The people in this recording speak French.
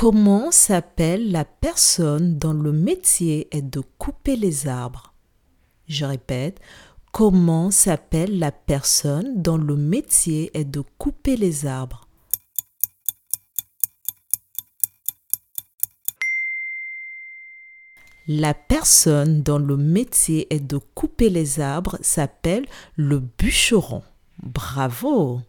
Comment s'appelle la personne dont le métier est de couper les arbres? Je répète, comment s'appelle la personne dont le métier est de couper les arbres? La personne dont le métier est de couper les arbres s'appelle le bûcheron. Bravo!